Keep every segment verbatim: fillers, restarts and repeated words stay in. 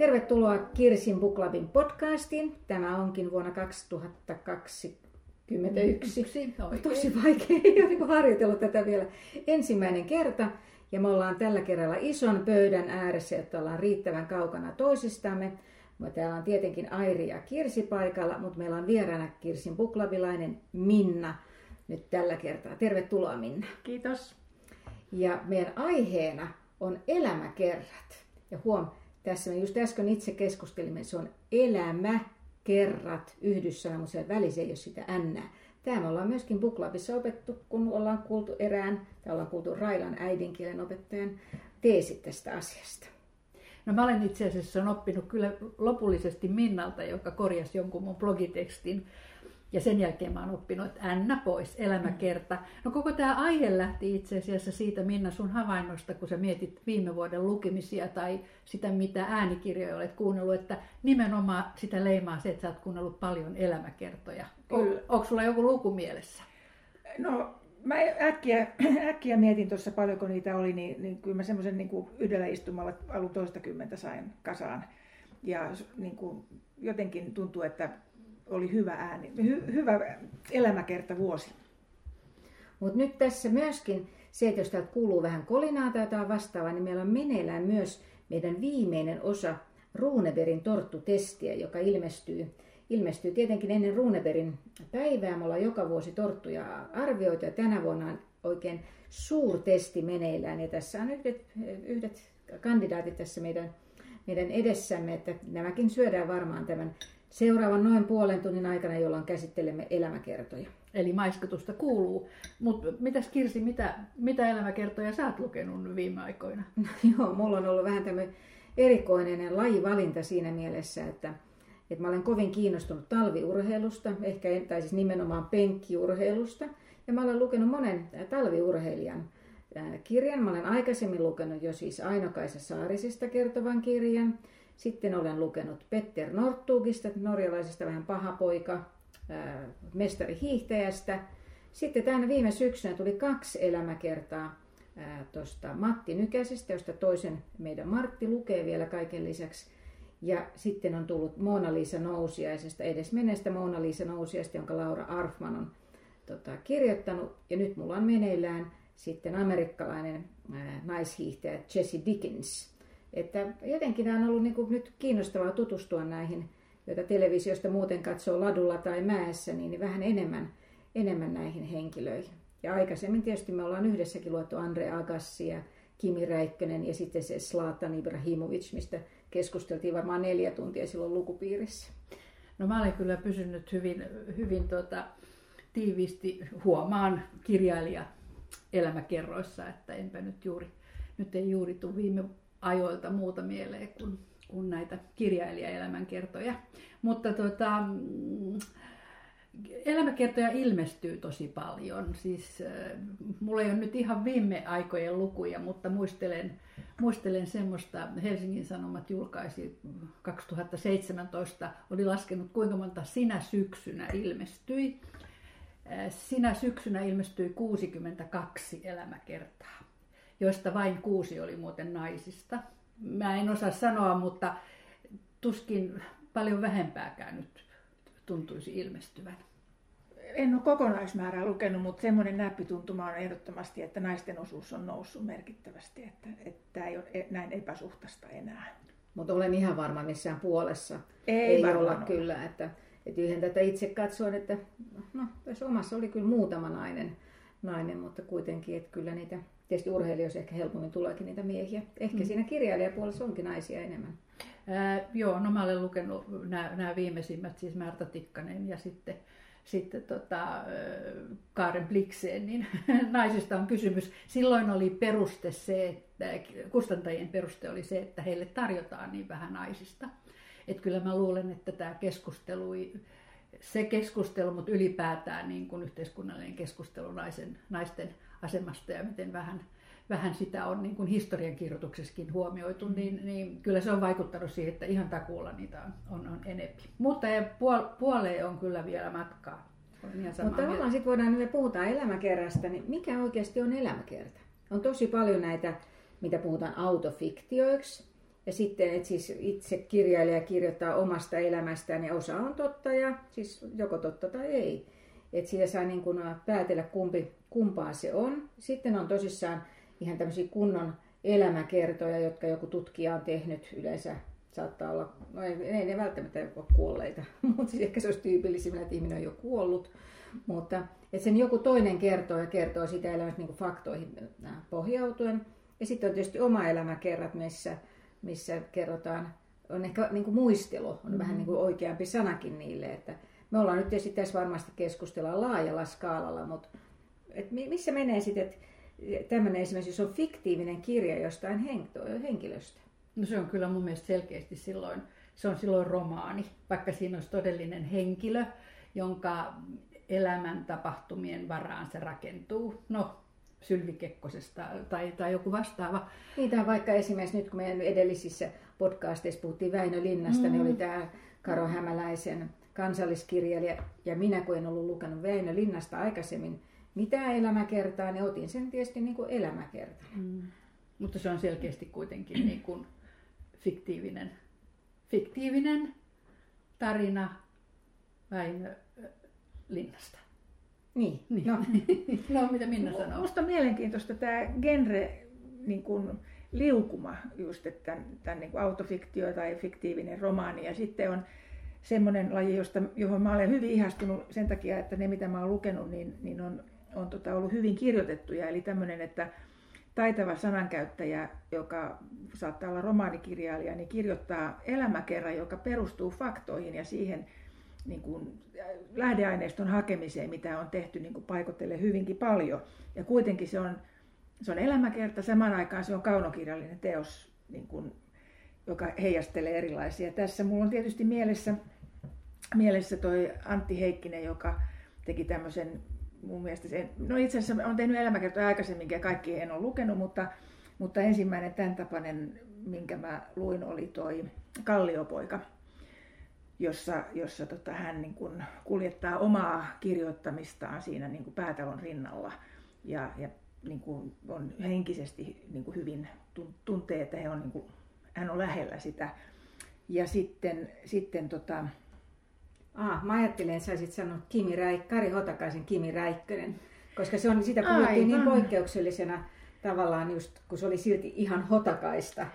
Tervetuloa Kirsin Book Clubin podcastiin. Tämä onkin vuonna kaksituhattakaksikymmentäyksi. Tosi vaikea harjoitella tätä vielä ensimmäinen kerta. Ja me ollaan tällä kerralla ison pöydän ääressä, että ollaan riittävän kaukana toisistamme. Täällä on tietenkin Airi ja Kirsi paikalla, mutta meillä on vieraana Kirsin Book Clubilainen Minna nyt tällä kertaa. Tervetuloa, Minna. Kiitos. Ja meidän aiheena on elämäkerrat. Ja huom, tässä me just äsken itse keskustelimme, se on elämäkerrat yhdyssana, mutta siellä välissä ei ole sitä ännää. Tämä me ollaan myöskin Book Clubissa opettu, kun ollaan kuultu erään, tai ollaan kuultu Railan äidinkielen opettajan teesit tästä asiasta. No mä olen itse asiassa oppinut kyllä lopullisesti Minnalta, joka korjasi jonkun mun blogitekstin. Ja sen jälkeen mä oon oppinut, että ännä pois, elämäkerta. No koko tämä aihe lähti itse asiassa siitä, Minna, sun havainnosta, kun sä mietit viime vuoden lukemisia tai sitä, mitä äänikirjoja olet kuunnellut, että nimenomaan sitä leimaa se, että sä oot kuunnellut paljon elämäkertoja. Kyllä. Onko sulla joku luku mielessä? No mä äkkiä, äkkiä mietin tuossa paljonko niitä oli, niin, niin kyllä mä semmoisen niin kuin yhdellä istumalla alun toistakymmentä sain kasaan. Ja niin kuin jotenkin tuntuu, että oli hyvä ääni, hy, hyvä elämäkerta vuosi. Mutta nyt tässä myöskin se, että jos täältä kuuluu vähän kolinaa tai jotain vastaavaa, niin meillä on meneillään myös meidän viimeinen osa Runebergin torttutestiä, joka ilmestyy, ilmestyy tietenkin ennen Runebergin päivää. Me ollaan joka vuosi torttuja arvioitu ja tänä vuonna on oikein suurtesti meneillään. Ja tässä on yhdet, yhdet kandidaatit tässä meidän, meidän edessämme, että nämäkin syödään varmaan tämän seuraavan noin puolen tunnin aikana, jolloin käsittelemme elämäkertoja. Eli maiskutusta kuuluu. Mutta mitäs Kirsi, mitä, mitä elämäkertoja sä oot lukenut viime aikoina? No, joo, mulla on ollut vähän tämmöinen erikoinen lajivalinta siinä mielessä, että, että mä olen kovin kiinnostunut talviurheilusta, ehkä tai siis nimenomaan penkkiurheilusta. Ja mä olen lukenut monen talviurheilijan kirjan. Mä olen aikaisemmin lukenut jo siis Aino-Kaisa Saarisesta kertovan kirjan. Sitten olen lukenut Petter Northugista, norjalaisesta vähän paha poika, ää, mestari hiihtäjästä. Sitten tänä viime syksynä tuli kaksi elämäkertaa tuosta Matti Nykäisestä, josta toisen meidän Martti lukee vielä kaiken lisäksi. Ja sitten on tullut Mona Lisa Nousiaisesta, edesmenneestä Mona Lisa Nousiaisesta, jonka Laura Arfman on tota, kirjoittanut. Ja nyt mulla on meneillään sitten amerikkalainen ää, naishiihtäjä Jessie Dickens. Että jotenkin nämä on ollut niin kuin nyt kiinnostavaa tutustua näihin, joita televisiosta muuten katsoo ladulla tai mäessä, niin vähän enemmän, enemmän näihin henkilöihin. Ja aikaisemmin tietysti me ollaan yhdessäkin luettu Andre Agassi ja Kimi Räikkönen ja sitten se Zlatan Ibrahimovic, mistä keskusteltiin varmaan neljä tuntia silloin lukupiirissä. No mä olen kyllä pysynyt hyvin, hyvin tuota, tiiviisti, huomaan kirjailija elämäkerroissa, että enpä nyt juuri, nyt ei juuri tule viime ajoilta muuta mieleen kuin, kuin näitä kirjailijaelämänkertoja. Mutta tota, elämäkertoja ilmestyy tosi paljon. Siis, mulla ei ole nyt ihan viime aikojen lukuja, mutta muistelen, muistelen semmoista, Helsingin Sanomat julkaisi kaksituhattaseitsemäntoista, oli laskenut kuinka monta sinä syksynä ilmestyi. Sinä syksynä ilmestyi kuusikymmentäkaksi elämäkertaa, joista vain kuusi oli muuten naisista. Mä en osaa sanoa, mutta tuskin paljon vähempääkään nyt tuntuisi ilmestyvän. En ole kokonaismäärää lukenut, mutta semmoinen näppituntuma on ehdottomasti, että naisten osuus on noussut merkittävästi, että, että tämä ei ole näin epäsuhtaista enää. Mutta olen ihan varma missään puolessa. Ei, ei olla ole. Kyllä, että, että yhden tätä itse katsoin, että no, tässä omassa oli kyllä muutama nainen, nainen mutta kuitenkin, että kyllä niitä tietysti urheilijoissa ehkä helpommin tuleekin niitä miehiä. Ehkä mm. siinä kirjailijapuolessa onkin naisia enemmän. Ää, joo, no mä olen lukenut nämä viimeisimmät, siis Märta Tikkanen ja sitten, sitten tota, äh, Karen Blixen, niin naisista on kysymys. Silloin oli peruste se, että kustantajien peruste oli se, että heille tarjotaan niin vähän naisista. Et kyllä mä luulen, että tämä keskustelu, se keskustelu, mutta ylipäätään niin kuin yhteiskunnallinen keskustelu naisen, naisten asemasta ja miten vähän, vähän sitä on niin kuin historiankirjoituksessakin huomioitu, niin, niin kyllä se on vaikuttanut siihen, että ihan takuulla niitä on, on, on enempi. Mutta puol, puoleen on kyllä vielä matkaa. Mutta tavallaan sitten voidaan, kun puhutaan elämäkerrasta, niin mikä oikeasti on elämäkerta? On tosi paljon näitä, mitä puhutaan autofiktioiksi, Ja sitten, että siis itse kirjailija kirjoittaa omasta elämästään ja osa on totta ja siis joko totta tai ei. Että siitä saa niin kuin päätellä kumpi, kumpaa se on. Sitten on tosissaan ihan tämmöisiä kunnon elämäkertoja, jotka joku tutkija on tehnyt yleensä. Saattaa olla, no ei, ei ne välttämättä ole kuolleita, mutta siis ehkä se olisi tyypillisimmin, että ihminen on jo kuollut. Mutta että sen joku toinen kertoo ja kertoo sitä elämästä niin kuin faktoihin pohjautuen. Ja sitten on tietysti oma elämäkerrat, missä, missä kerrotaan, on ehkä niin kuin muistelu, on mm-hmm. vähän niin kuin oikeampi sanakin niille. Että me ollaan nyt tietysti tässä varmasti keskustellaan laajalla skaalalla, mutta et missä menee sitten, että tämmöinen esimerkiksi, jos on fiktiivinen kirja jostain henkilöstä? No se on kyllä mun mielestä selkeästi silloin, se on silloin romaani, vaikka siinä olisi todellinen henkilö, jonka elämän tapahtumien varaan se rakentuu. No, Sylvi Kekkosesta tai, tai joku vastaava. Niitä on vaikka esimerkiksi nyt, kun meidän edellisissä podcasteissa puhuttiin Väinö Linnasta, mm. niin oli tämä Karo Hämäläisen kansalliskirjailija, ja minä kun en ollut lukenut Väinö Linnasta aikaisemmin mitään elämäkertaa, niin otin sen tietysti niin kuin elämäkertana. Mm. Mutta se on selkeästi kuitenkin niin kuin fiktiivinen, fiktiivinen tarina Väinö Linnasta. Niin. niin. No. no, mitä Minna sanoo? Musta on mielenkiintoista tämä genre niin kuin liukuma, just, että tämän niin kuin autofiktio tai fiktiivinen romaani. Ja sitten on semmoinen laji, josta, johon mä olen hyvin ihastunut sen takia, että ne mitä mä olen lukenut, niin, niin on, on tota, ollut hyvin kirjoitettuja. Eli tämmöinen, että taitava sanankäyttäjä, joka saattaa olla romaanikirjailija, niin kirjoittaa elämäkerran, joka perustuu faktoihin ja siihen niin kuin lähdeaineiston hakemiseen, mitä on tehty niin kuin paikoitellen hyvinkin paljon. Ja kuitenkin se on, se on elämäkerta, samaan aikaan se on kaunokirjallinen teos, niin kuin, joka heijastelee erilaisia. Tässä mulla on tietysti mielessä, mielessä toi Antti Heikkinen, joka teki tämmöisen, mun mielestä sen, no itse asiassa olen tehnyt elämäkertoja aikaisemminkin ja kaikki en ole lukenut, mutta, mutta ensimmäinen tämän tapainen, minkä mä luin, oli toi Kalliopoika, jossa, jossa tota, hän niin kun kuljettaa omaa kirjoittamistaan siinä niin kun päätalon rinnalla ja, ja niin kun on henkisesti niin kun hyvin tuntee, että he on, niin kun, hän on lähellä sitä. Ja sitten, sitten tota, Ah, mä ajattelin, että saisit sanoa Kimi Räik- Kari Hotakaisen Kimi Räikkönen, koska se on, sitä puhuttiin Aivan. niin poikkeuksellisena tavallaan just, kun se oli silti ihan Hotakaista,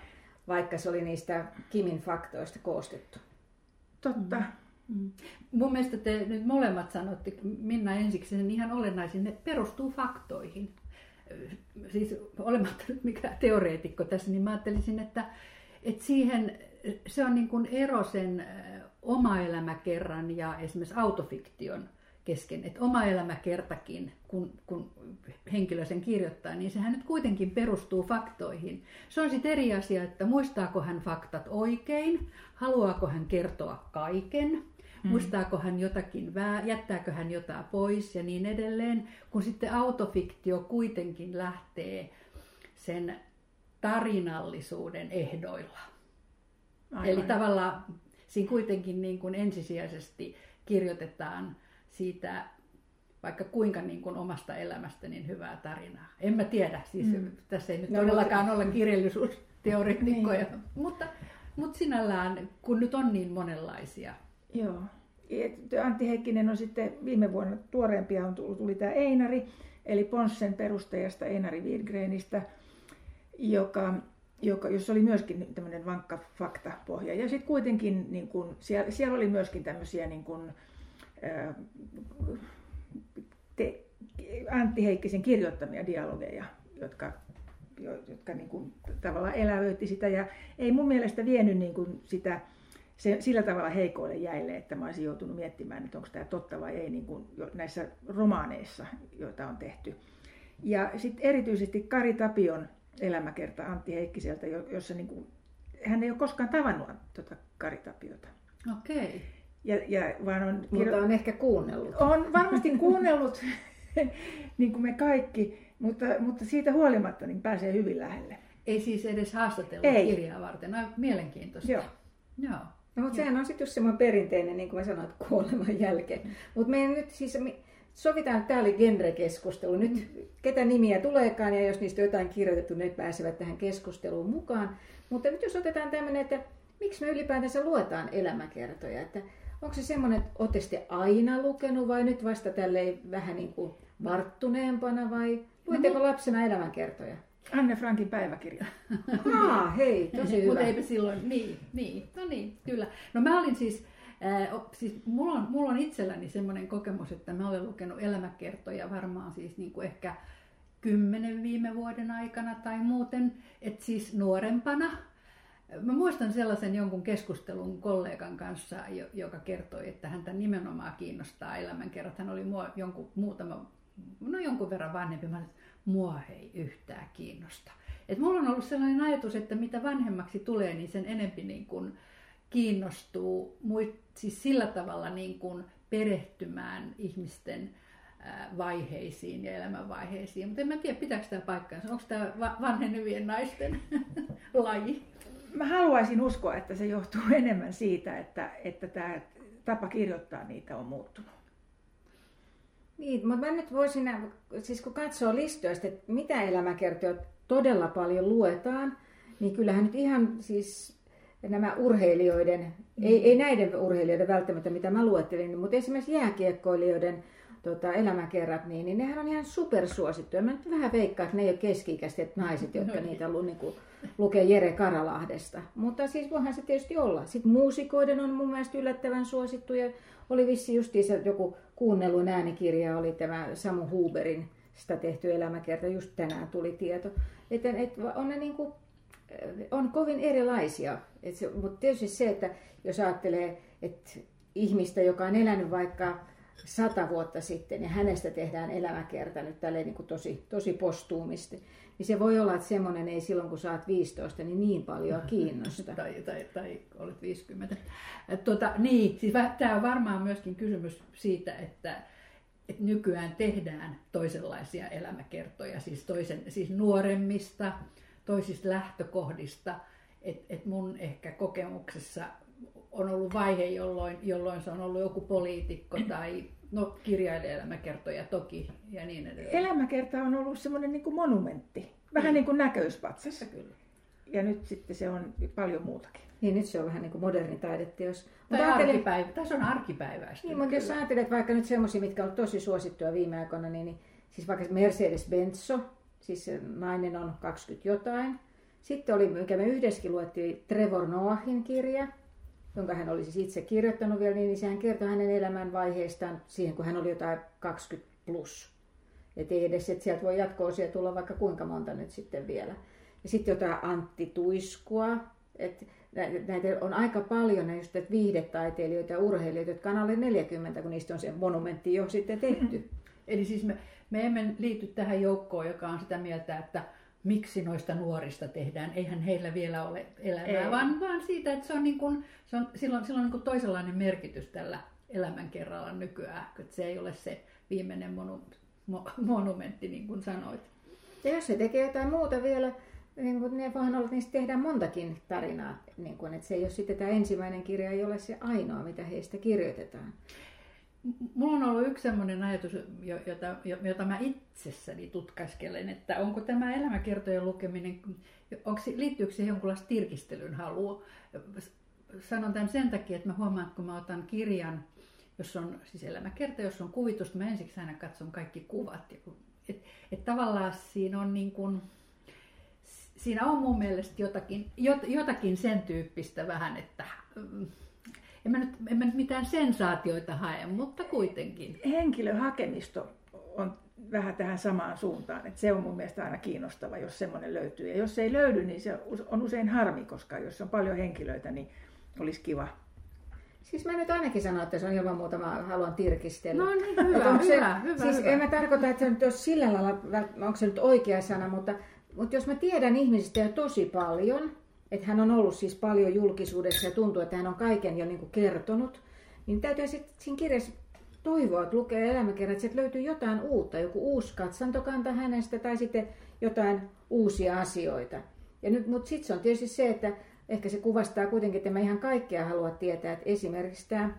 vaikka se oli niistä Kimin faktoista koostettu. Totta. Mm. Mun mielestä te nyt molemmat sanoitte, Minna ensiksi sen ihan olennaisin, että perustuu faktoihin. Siis olematta nyt mikään teoreetikko tässä, niin mä ajattelisin, että, että siihen, se on niin kuin ero sen oma elämäkerran ja esimerkiksi autofiktion kesken, että oma elämäkertakin, kun, kun henkilö sen kirjoittaa, niin sehän nyt kuitenkin perustuu faktoihin. Se on sitten eri asia, että muistaako hän faktat oikein, haluaako hän kertoa kaiken, mm-hmm. muistaako hän jotakin väärin, jättääkö hän jotain pois ja niin edelleen, kun sitten autofiktio kuitenkin lähtee sen tarinallisuuden ehdoilla. Aivan. Eli tavallaan siinä kuitenkin niin kuin ensisijaisesti kirjoitetaan siitä vaikka kuinka niin kuin omasta elämästä niin hyvää tarinaa. En mä tiedä, siis mm. tässä ei nyt no, todellakaan no, olla kirjallisuusteoreetikkoja, niin. mutta, mutta sinällään kun nyt on niin monenlaisia. Joo. Antti Heikkinen on sitten viime vuonna tuoreempia on tullut, tuli tämä Einari, eli Ponssen perustajasta Einari Widgrenistä, joka... Joka, jossa oli myöskin tämmöinen vankka faktapohja. Ja sitten kuitenkin niin kun, siellä, siellä oli myöskin tämmöisiä niin kun, ää, te, Antti Heikkisen kirjoittamia dialogeja, jotka, jotka niin kun, tavallaan elävöitti sitä. Ja ei mun mielestä vienyt niin kun sitä se, sillä tavalla heikoille jäille, että mä olisin joutunut miettimään, että onko tämä totta vai ei niin kun, näissä romaaneissa, joita on tehty. Ja sitten erityisesti Kari Tapion elämäkerta Antti Heikkiseltä, jossa niin kuin, hän ei ole koskaan tavannut tuota Kari Tapiota. Okei. Ja, ja, vaan on, Mutta kirjo... on ehkä kuunnellut. On varmasti kuunnellut, niin kuin me kaikki, mutta, mutta siitä huolimatta niin pääsee hyvin lähelle. Ei siis edes haastatella kirjaa varten. No, mielenkiintoista. Joo. Joo. No, mutta sehän on sitten just semmoinen perinteinen, niin kuin mä sanoin, kuoleman jälkeen. Mutta meidän nyt siis... sovitaan täällä genre-keskustelu nyt, ketä nimiä tuleekaan ja jos niistä jotain kirjoitettu, ne pääsevät tähän keskusteluun mukaan. Mutta nyt jos otetaan tämmöinen, että miksi me ylipäätänsä luetaan elämäkertoja, että onko se semmoinen, että olette sitten aina lukenut vai nyt vasta tälleen vähän niin kuin varttuneempana vai luetteko lapsena elämänkertoja? Anne Frankin päiväkirja. Aa, hei, tosi hyvä. Mutta eipä silloin, niin, niin, no niin, kyllä. No mä olin siis, äh, siis mulla on, mulla on itselläni semmoinen kokemus, että mä olen lukenut elämäkertoja varmaan siis niin kuin ehkä kymmenen viime vuoden aikana tai muuten, että siis nuorempana. Mä muistan sellaisen jonkun keskustelun kollegan kanssa, joka kertoi, että häntä nimenomaan kiinnostaa elämänkerrat. Hän oli mua jonkun, muutama, no jonkun verran vanhempi. Mä olin, että mua ei yhtään kiinnosta. Et mulla on ollut sellainen ajatus, että mitä vanhemmaksi tulee, niin sen enempi niin kun kiinnostuu siis sillä tavalla niin kun perehtymään ihmisten vaiheisiin ja elämänvaiheisiin. Mutta en mä tiedä, pitääkö tämä paikkaansa. Onko tämä vanhenevien naisten laji? Mä haluaisin uskoa, että se johtuu enemmän siitä, että, että tämä tapa kirjoittaa niitä on muuttunut. Niin, mutta mä nyt voisin, siis kun katsoo listoista, että mitä elämäkertoja todella paljon luetaan, niin kyllähän nyt ihan siis nämä urheilijoiden, mm. ei, ei näiden urheilijoiden välttämättä mitä mä luettelin, mutta esimerkiksi jääkiekkoilijoiden tota, elämäkerrat, niin, niin nehän on ihan supersuosittuja. Mä nyt vähän veikkaan, että ne ei ole keski-ikäiset naiset, jotka niitä lu, niin kuin, lukee Jere Karalahdesta. Mutta siis voihan se tietysti olla. Sitten muusikoiden on mun mielestä yllättävän suosittuja. Oli vissi justiinsa joku kuunnellun äänikirja, oli tämä Samu Haberin sitä tehty elämäkerta. Just tänään tuli tieto. Että et, on ne niin kuin, on kovin erilaisia. Et se, mutta tietysti se, että jos ajattelee, että ihmistä, joka on elänyt vaikka sata vuotta sitten ja hänestä tehdään elämäkerta nyt tälleen niin kuin tosi, tosi postuumisti, niin se voi olla, että semmoinen ei silloin kun saat viisitoista niin niin paljon kiinnosta. tai, tai, tai olet viisikymmentä. Tuota, niin, siis tämä on varmaan myöskin kysymys siitä, että, että nykyään tehdään toisenlaisia elämäkertoja, siis, toisen, siis nuoremmista, toisista lähtökohdista. Et, et mun ehkä kokemuksessa on ollut vaihe, jolloin, jolloin se on ollut joku poliitikko tai no, kirjailija-elämäkertoja toki ja niin edelleen. Elämäkerta on ollut semmoinen niin kuin monumentti, vähän mm. niin kuin näköispatsassa kyllä. Ja nyt sitten se on paljon muutakin. Niin nyt se on vähän niin kuin moderni taideteos. Tai arkipäivä, tässä on arkipäiväistä. Niin, mutta jos ajattelet vaikka nyt semmoisia, mitkä on tosi suosittuja viime aikoina, niin, niin siis vaikka Mercedes Benso, siis nainen on kaksikymmentä jotain. Sitten oli, mikä me yhdessäkin luettiin, Trevor Noahin kirja, jonka hän oli siis itse kirjoittanut vielä, niin sehän kertoi hänen elämänvaiheistaan siihen, kun hän oli jotain kaksikymmentä plus. Et ei edes, että sieltä voi jatko-osia tulla vaikka kuinka monta nyt sitten vielä. Ja sitten jotain Antti Tuiskua. Et näitä on aika paljon näitä just viihdetaiteilijoita ja urheilijoita, jotka on alle neljäkymmentä, kun niistä on se monumentti jo sitten tehty. Eli siis me, me emme liity tähän joukkoon, joka on sitä mieltä, että miksi noista nuorista tehdään? Eihän heillä vielä ole elämää, vaan, vaan siitä, että se on niin kuin, se on, silloin, silloin niin kuin toisenlainen merkitys tällä elämänkerralla nykyään. Että se ei ole se viimeinen monu, mo, monumentti, niin kuin sanoit. Ja jos se tekee jotain muuta vielä, niin ne voihan olla, että niistä tehdään montakin tarinaa. Niin kuin, että se ei ole sitten tämä ensimmäinen kirja, ei ole se ainoa, mitä heistä kirjoitetaan. Mulla on ollut yksi sellainen ajatus, jota, jota mä itsessäni tutkaskelen, että onko tämä elämäkertojen lukeminen, onko, liittyykö se jonkunlaista tirkistelyn halua? Sanon tämän sen takia, että mä huomaan, että kun mä otan kirjan, jos on siis elämäkerta, jos on kuvitusta, mä ensiksi aina katson kaikki kuvat. Että et tavallaan siinä on, niin kun, siinä on mun mielestä jotakin, jot, jotakin sen tyyppistä vähän, että En mä, nyt, en mä nyt mitään sensaatioita hae, mutta kuitenkin. Henkilöhakemisto on vähän tähän samaan suuntaan. Että se on mun mielestä aina kiinnostava, jos semmoinen löytyy. Ja jos se ei löydy, niin se on usein harmi, koska jos on paljon henkilöitä, niin olisi kiva. Siis mä nyt ainakin sanon, että se on ilman muuta, mä haluan tirkistellä. No niin, hyvä, hyvä, se, hyvä. Siis hyvä. En mä tarkoita, että se nyt olisi sillä lailla, onko se nyt oikea sana, mutta, mutta jos mä tiedän ihmisistä jo tosi paljon, että hän on ollut siis paljon julkisuudessa ja tuntuu, että hän on kaiken jo niin kuin kertonut, niin täytyy sitten siinä kirjassa toivoa, että lukee elämäkerran, että sieltä löytyy jotain uutta, joku uusi katsantokanta hänestä tai sitten jotain uusia asioita. Ja nyt, mutta sitten se on tietysti se, että ehkä se kuvastaa kuitenkin, että mä ihan kaikkea halua tietää, että esimerkiksi tämä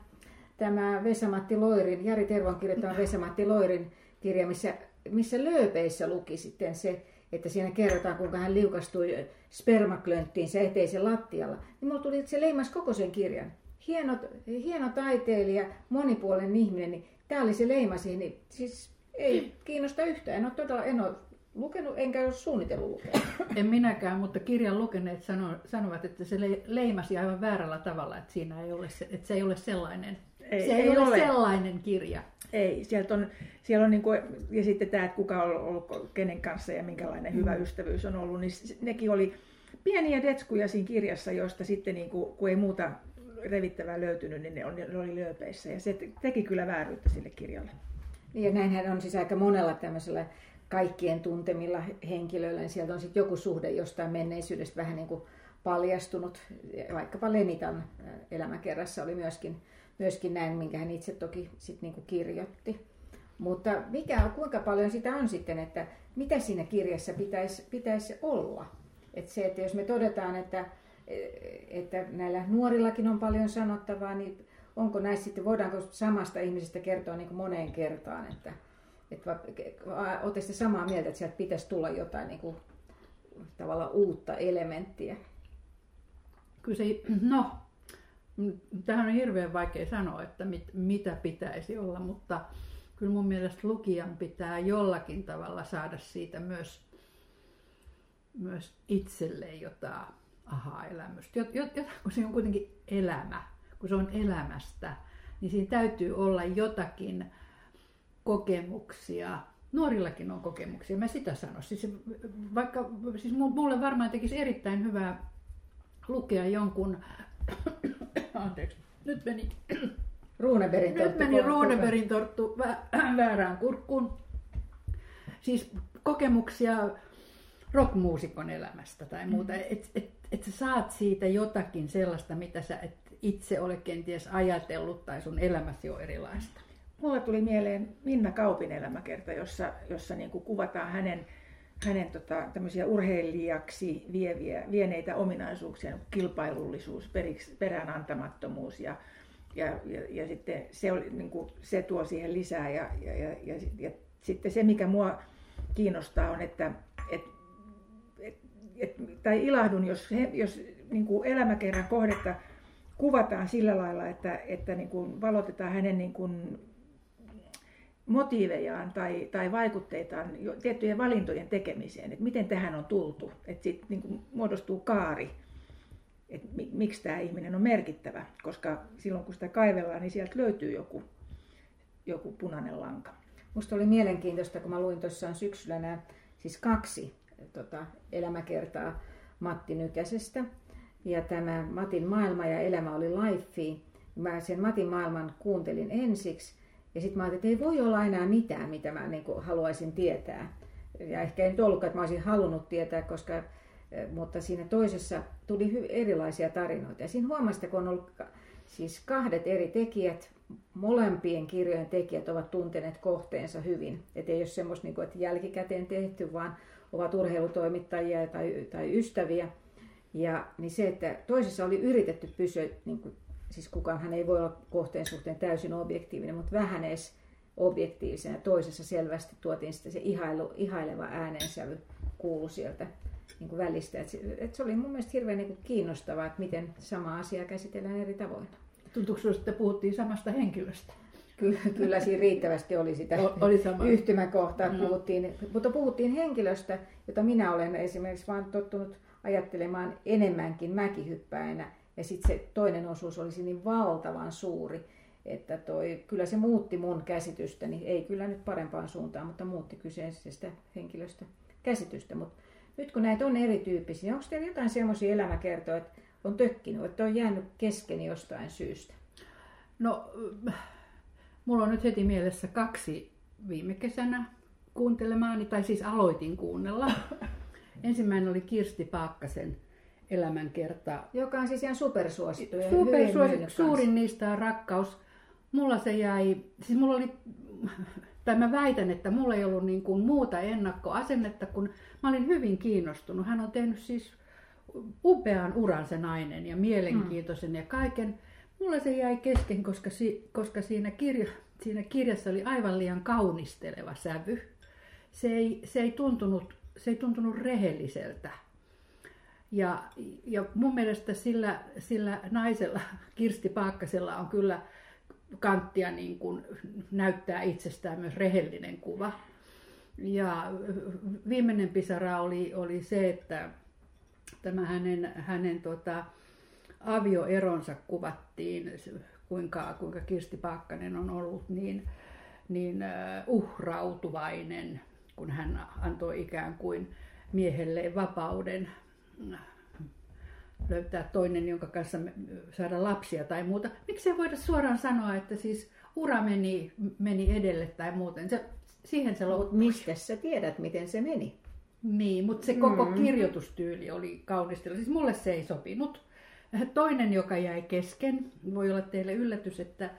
tämä Vesa-Matti Loirin, Jari Tervon kirjoittama Vesa-Matti Loirin kirja, missä, missä lööpeissä luki sitten se, että siinä kerrotaan, kuinka hän liukastui spermaklönttiinsä eteisen lattialla. Niin mulla tuli, että se leimasi koko sen kirjan. Hieno, hieno taiteilija, monipuolinen ihminen, niin tämä oli se leima siihen, niin siis ei kiinnosta yhtään. En ole todella, en ole lukenut, enkä ole suunnitellut lukea. En minäkään, mutta kirjan lukeneet sano, sanovat, että se leimasi aivan väärällä tavalla, että, siinä ei ole se, että se ei ole sellainen. Ei, se ei, ei ole, ole sellainen kirja. Ei, sieltä on, siellä on niin kuin, ja sitten tämä, että kuka on ollut kenen kanssa ja minkälainen hyvä ystävyys on ollut, niin nekin oli pieniä detskuja siinä kirjassa, josta sitten niin kuin, kun ei muuta revittävää löytynyt, niin ne, on, ne oli lööpeissä ja se teki kyllä vääryyttä sille kirjalle. Ja näinhän on siis aika monella tämmöisellä kaikkien tuntemilla henkilöillä, niin sieltä on sitten joku suhde jostain menneisyydestä vähän niin kuin paljastunut. Vaikkapa Lenitan elämäkerrassa oli myöskin Myöskin näin, minkä hän itse toki sit niinku kirjoitti. Mutta mikä on, kuinka paljon sitä on sitten, että mitä siinä kirjassa pitäisi pitäisi olla? Että se, että jos me todetaan, että, että näillä nuorillakin on paljon sanottavaa, niin onko näissä sitten, voidaanko samasta ihmisestä kertoa niin kuin moneen kertaan? Että, että olette sitä samaa mieltä, että sieltä pitäisi tulla jotain niin kuin, tavallaan uutta elementtiä? Kyllä se, no... Tähän on hirveän vaikea sanoa, että mit, mitä pitäisi olla, mutta kyllä mun mielestä lukijan pitää jollakin tavalla saada siitä myös, myös itselleen jotain aha-elämystä. Jot, jot, jot, kun se on kuitenkin elämä, kun se on elämästä, niin siinä täytyy olla jotakin kokemuksia. Nuorillakin on kokemuksia, mä sitä sanon. Siis vaikka, siis mulle varmaan tekisi erittäin hyvää lukea jonkun... Anteeksi. Nyt meni Runebergin torttu. Nyt meni Runebergin torttu väärään kurkkuun. Siis kokemuksia rockmuusikon elämästä tai muuta. Mm. Että et, et sä saat siitä jotakin sellaista, mitä sä et itse ole kenties ajatellut tai sun elämäsi on erilaista. Mulle tuli mieleen Minna Kaupin elämäkerta, jossa, jossa niin kuin kuvataan hänen... hänen tota, tämmöisiä urheilijaksi vieviä, vieneitä ominaisuuksia, kilpailullisuus, periksi, peräänantamattomuus ja, ja, ja, ja sitten se, oli, niin kuin, se tuo siihen lisää ja, ja, ja, ja, ja sitten se, mikä mua kiinnostaa on, että et, et, et, tai ilahdun, jos, he, jos niin kuin elämäkerran kohdetta kuvataan sillä lailla, että, että niin kuin valotetaan hänen niin kuin motiivejaan tai, tai vaikutteitaan tiettyjen valintojen tekemiseen, että miten tähän on tultu, että sitten niin muodostuu kaari, että mi, miksi tämä ihminen on merkittävä, koska silloin kun sitä kaivellaan, niin sieltä löytyy joku, joku punainen lanka. Musta oli mielenkiintoista, kun mä luin tuossaan syksyllä nämä, siis kaksi tota, elämäkertaa Matti Nykäisestä, ja tämä Matin maailma ja elämä oli lifea. Mä sen Matin maailman kuuntelin ensiksi, ja sitten mä ajattelin, että ei voi olla enää mitään, mitä mä niin kuin haluaisin tietää. Ja ehkä ei nyt ollutkaan, että mä olisin halunnut tietää, koska, mutta siinä toisessa tuli hyvin erilaisia tarinoita. Ja siinä huomasta, kun on ollut siis kahdet eri tekijät, molempien kirjojen tekijät ovat tunteneet kohteensa hyvin. Että ei ole semmoista, niin kuin, että jälkikäteen tehty, vaan ovat urheilutoimittajia tai, tai ystäviä. Ja niin se, että toisessa oli yritetty pysyä... Niin kuin, siis kukaanhan ei voi olla kohteen suhteen täysin objektiivinen, mutta vähän edes objektiivisena. Toisessa selvästi tuotiin sitten se ihailu, ihaileva äänensävy kuului sieltä niin kuin välistä. Et se, et se oli mun mielestä hirveän niin kuin kiinnostavaa, että miten sama asia käsitellään eri tavoin. Tuntuuko sinusta, että puhuttiin samasta henkilöstä? Kyllä, kyllä siinä riittävästi oli sitä o, oli yhtymäkohtaa. Mm. Puhuttiin, mutta puhuttiin henkilöstä, jota minä olen esimerkiksi vaan tottunut ajattelemaan enemmänkin mäkihyppäinä. Ja sitten se toinen osuus olisi niin valtavan suuri, että toi, kyllä se muutti mun käsitystäni, ei kyllä nyt parempaan suuntaan, mutta muutti kyseisestä henkilöstä käsitystä. Mut nyt kun näitä on erityyppisiä, onko teillä jotain semmoisia elämäkertoja, että on tökkinyt, että on jäänyt kesken jostain syystä? No, mulla on nyt heti mielessä kaksi viime kesänä kuuntelemaani, tai siis aloitin kuunnella. Ensimmäinen oli Kirsti Paakkasen elämänkerta. Joka on siis ihan supersuosittu. Supersuosittu. Suurin niistä on Rakkaus. Mulla se jäi, siis mulla oli, tai mä väitän, että mulla ei ollut niin kuin muuta ennakkoasennetta, kun mä olin hyvin kiinnostunut. Hän on tehnyt siis upean uran se nainen ja mielenkiintoisen mm. ja kaiken. Mulla se jäi kesken, koska, si, koska siinä, kirja, siinä kirjassa oli aivan liian kaunisteleva sävy. Se ei, se ei, tuntunut, se ei tuntunut rehelliseltä. Ja, ja mun mielestä sillä, sillä naisella, Kirsti Paakkasella, on kyllä kanttia niin kuin näyttää itsestään myös rehellinen kuva. Ja viimeinen pisara oli, oli se, että tämä hänen, hänen tota, avioeronsa kuvattiin, kuinka, kuinka Kirsti Paakkanen on ollut niin, niin uhrautuvainen, kun hän antoi ikään kuin miehelleen vapauden löytää toinen, jonka kanssa saada lapsia tai muuta. Miksei voida suoraan sanoa, että siis ura meni, meni edelle tai muuten. Se, siihen se loppui. Mistä sä tiedät, miten se meni? Niin, mutta se koko mm. kirjoitustyyli oli kaunistelu. Siis mulle se ei sopinut. Toinen, joka jäi kesken, voi olla teille yllätys, että,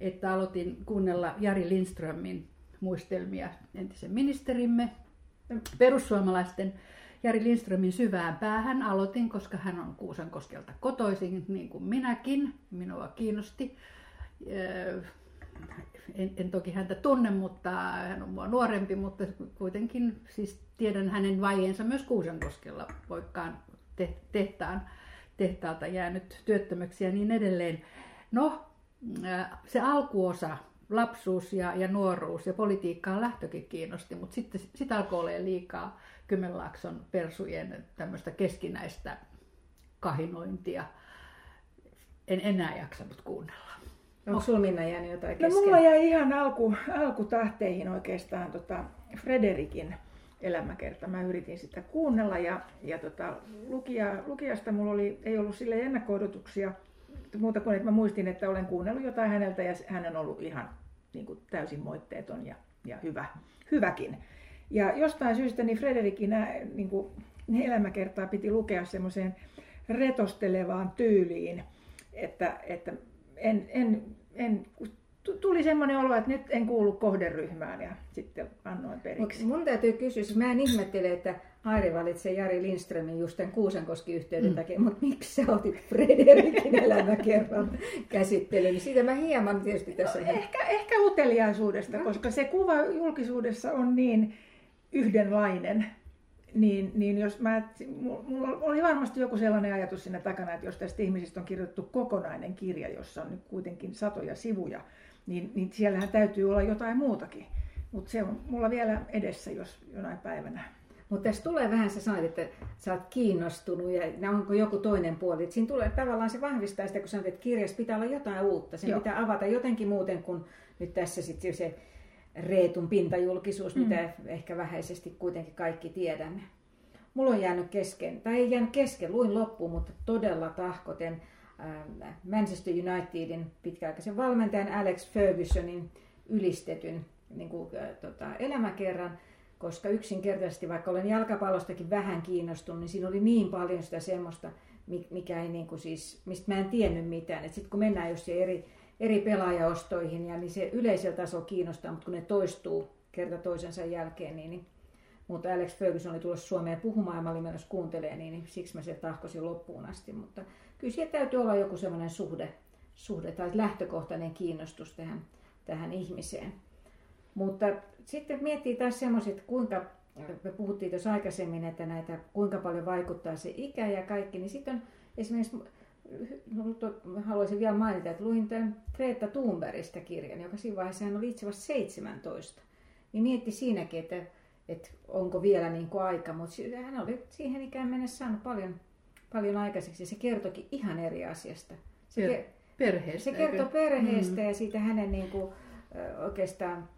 että aloitin kuunnella Jari Lindströmin muistelmia, entisen ministerimme, perussuomalaisten Jari Lindströmin syvään päähän aloitin, koska hän on Kuusankoskelta kotoisin, niin kuin minäkin. Minua kiinnosti. En, en toki häntä tunne, mutta hän on mua nuorempi, mutta kuitenkin siis tiedän hänen vaiheensa myös Kuusankoskella, poikkaan tehtaan, tehtaalta jäänyt työttömäksi ja niin edelleen. No, se alkuosa, lapsuus ja, ja nuoruus ja politiikkaan lähtökin kiinnosti, mutta sitten sit alkoi olemaan liikaa Kymenlaakson persujen tämmöistä keskinäistä kahinointia. En enää jaksanut kuunnella. Onko sulla, Minna, jäänyt jotain kesken? No, mulla jäi ihan alku, alkutahteihin oikeastaan tota Frederikin elämäkerta. Mä yritin sitä kuunnella ja, ja tota, lukija, lukijasta mulla oli, ei ollut sille ennakko-odotuksia muuta kuin, että mä muistin, että olen kuunnellut jotain häneltä ja hän on ollut ihan niin kuin täysin moitteeton ja, ja hyvä, hyväkin. Ja jostain syystä niin Frederikin niin kuin elämäkertaa piti lukea semmoiseen retostelevaan tyyliin, että, että En, en, en, tuli semmoinen olo, että nyt en kuulu kohderyhmään ja sitten annoin periksi. Mut mun täytyy kysyä, mä en ihmettele, että Airi valitsee Jari Lindströmin just tämän Kuusankoski-yhteyden mm. takia, mutta miksi sä otit Frederikin elämäkerran käsittelyyn? Siitä mä hieman tietysti tässä... No, ehkä, ehkä uteliaisuudesta, no. koska se kuva julkisuudessa on niin yhdenlainen. Niin, niin jos mä, mulla oli varmasti joku sellainen ajatus siinä takana, että jos tästä ihmisestä on kirjoitettu kokonainen kirja, jossa on nyt kuitenkin satoja sivuja, niin, niin siellähän täytyy olla jotain muutakin. Mutta se on mulla vielä edessä, jos jonain päivänä. Mutta tässä tulee vähän, sä sanoit, että sä oot kiinnostunut ja onko joku toinen puoli. Siinä tulee, tavallaan se vahvistaa sitä, kun sanoit, että kirjassa pitää olla jotain uutta. Sen Joo. pitää avata jotenkin muuten kuin nyt tässä sitten se... Reetun pintajulkisuus, mm. mitä ehkä vähäisesti kuitenkin kaikki tiedämme. Mulla on jäänyt kesken, tai ei jäänyt kesken, luin loppuun, mutta todella tahkoten äh, Manchester Unitedin pitkäaikaisen valmentajan Alex Fergusonin ylistetyn niin kuin, äh, tota, elämäkerran, koska yksinkertaisesti, vaikka olen jalkapallostakin vähän kiinnostunut, niin siinä oli niin paljon sitä semmoista, mikä ei, niin kuin siis, mistä mä en tiennyt mitään. Sitten kun mennään just se eri... eri pelaajaostoihin, ja niin se yleisellä tasolla kiinnostaa, mutta kun ne toistuu kerta toisensa jälkeen, niin, niin mutta Alex Ferguson oli tulossa Suomeen puhumaan ja mä olin menossa kuuntelemaan, niin, niin siksi mä se tahkosin loppuun asti, mutta kyllä siellä täytyy olla joku semmoinen suhde, suhde tai lähtökohtainen kiinnostus tähän, tähän ihmiseen. Mutta sitten miettii taas semmoiset, kuinka, me puhuttiin tuossa aikaisemmin, että näitä, kuinka paljon vaikuttaa se ikä ja kaikki, niin sitten on esimerkiksi haluaisin vielä mainita, että luin tämän Greta Thunbergista kirjan, joka siinä vaiheessa hän oli itse vasta seitsemäntoista. Niin mietti siinäkin, että, että onko vielä niin kuin aika, mutta hän oli siihen ikään mennessä saanut paljon, paljon aikaiseksi. Se kertoikin ihan eri asiasta. Se, per, perheestä, se kertoi perheestä mm-hmm. ja siitä hänen niin kuin, oikeastaan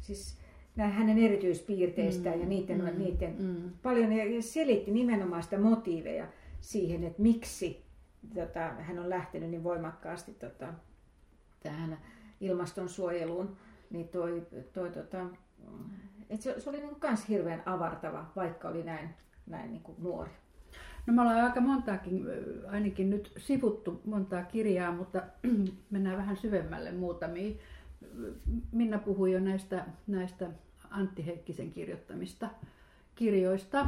siis hänen erityispiirteistään mm-hmm. ja niiden, mm-hmm. niiden mm-hmm. paljon ja selitti nimenomaan sitä motiiveja siihen, että miksi Tota, hän on lähtenyt niin voimakkaasti tota, tähän ilmastonsuojeluun, niin toi, toi, tota, et se, se oli myös niin hirveän avartava, vaikka oli näin, näin niin kuin nuori. No, me ollaan aika montaakin, ainakin nyt sivuttu montaa kirjaa, mutta mennään vähän syvemmälle muutamia. Minna puhui jo näistä, näistä Antti Heikkisen kirjoittamista kirjoista.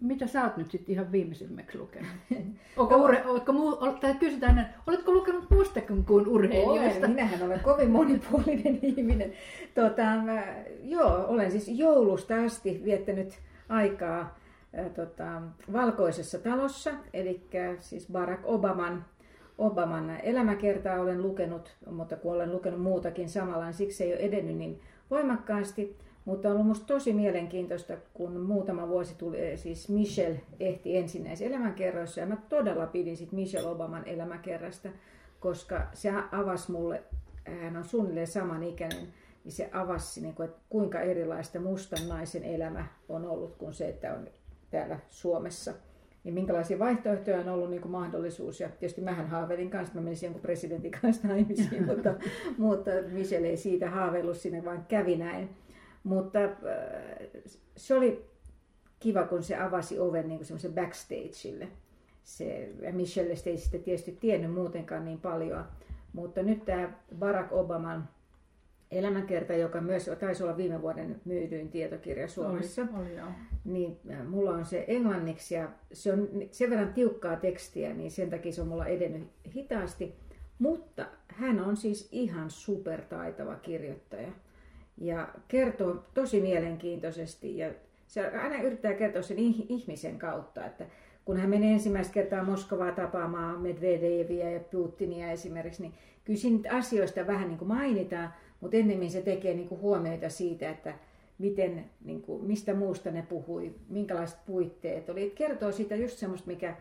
Mitä sä oot nyt sitten ihan viimeisimmäksi lukenut? Onko ure, oletko muu, tai kysytään näin, oletko lukenut muustakin kuin urheilijoista? Olen, minähän olen kovin monipuolinen ihminen. Tota, mä, joo, olen siis joulusta asti viettänyt aikaa äh, tota, Valkoisessa talossa, eli siis Barack Obaman, Obaman elämäkertaa olen lukenut, mutta kun olen lukenut muutakin samalla, niin siksi ei ole edennyt niin voimakkaasti. Mutta on ollut musta tosi mielenkiintoista, kun muutama vuosi tuli, siis Michelle ehti ensin näissä elämänkerroissa, ja mä todella pidin sit Michelle Obaman elämäkerrasta, koska se avasi mulle, hän on suunnilleen samanikäinen, niin se avasi, niin kuin, että kuinka erilaista mustan naisen elämä on ollut kuin se, että on täällä Suomessa. Niin minkälaisia vaihtoehtoja on ollut niin kuin mahdollisuus, ja tietysti mähän haaveilin kanssa, mä menisin jonkun presidentin kanssa naimisiin, mutta, mutta Michelle ei siitä haaveillut, sinne vaan kävi näin. Mutta se oli kiva, kun se avasi oven niin semmoisen backstageille. Se, ja Michelle ei sitä tietysti tiennyt muutenkaan niin paljon. Mutta nyt tämä Barack Obaman elämänkerta, joka myös taisi olla viime vuoden myydyin tietokirja Suomessa, oli, oli, niin mulla on se englanniksi ja se on sen verran tiukkaa tekstiä, niin sen takia se on mulla edennyt hitaasti. Mutta hän on siis ihan supertaitava kirjoittaja. Ja kertoo tosi mielenkiintoisesti ja se aina yrittää kertoa sen ihmisen kautta, että kun hän menee ensimmäistä kertaa Moskovaa tapaamaan Medvedeviä ja Putinia esimerkiksi, niin kyllä siinä asioista vähän niin kuin mainitaan, mutta ennemmin se tekee niin kuin huomioita siitä, että miten, niin kuin, mistä muusta ne puhui, minkälaiset puitteet oli. Että kertoo siitä just semmoista, mikä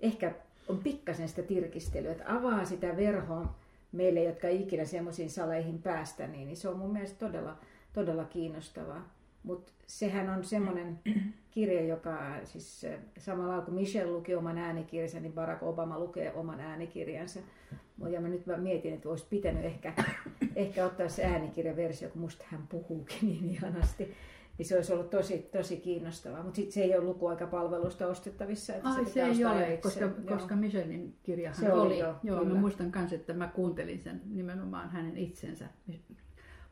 ehkä on pikkasen sitä tirkistelyä, että avaa sitä verhoa meille, jotka ei ikinä semmoisiin saleihin päästä, niin se on mun mielestä todella, todella kiinnostavaa. Mutta sehän on semmoinen kirja, joka siis samalla kun Michelle luki oman äänikirjansa, niin Barack Obama lukee oman äänikirjansa. Ja mä nyt mä mietin, että olisi pitänyt ehkä, ehkä ottaa se äänikirjaversio, kun musta hän puhuukin niin ihanasti. Niin se olisi ollut tosi, tosi kiinnostavaa, mutta sitten se ei ole lukuaikapalvelusta ostettavissa. Että ai se, se ei ole, koska, koska Michelin kirjahan se oli. oli. Jo, joo, mä muistan myös, että mä kuuntelin sen nimenomaan hänen itsensä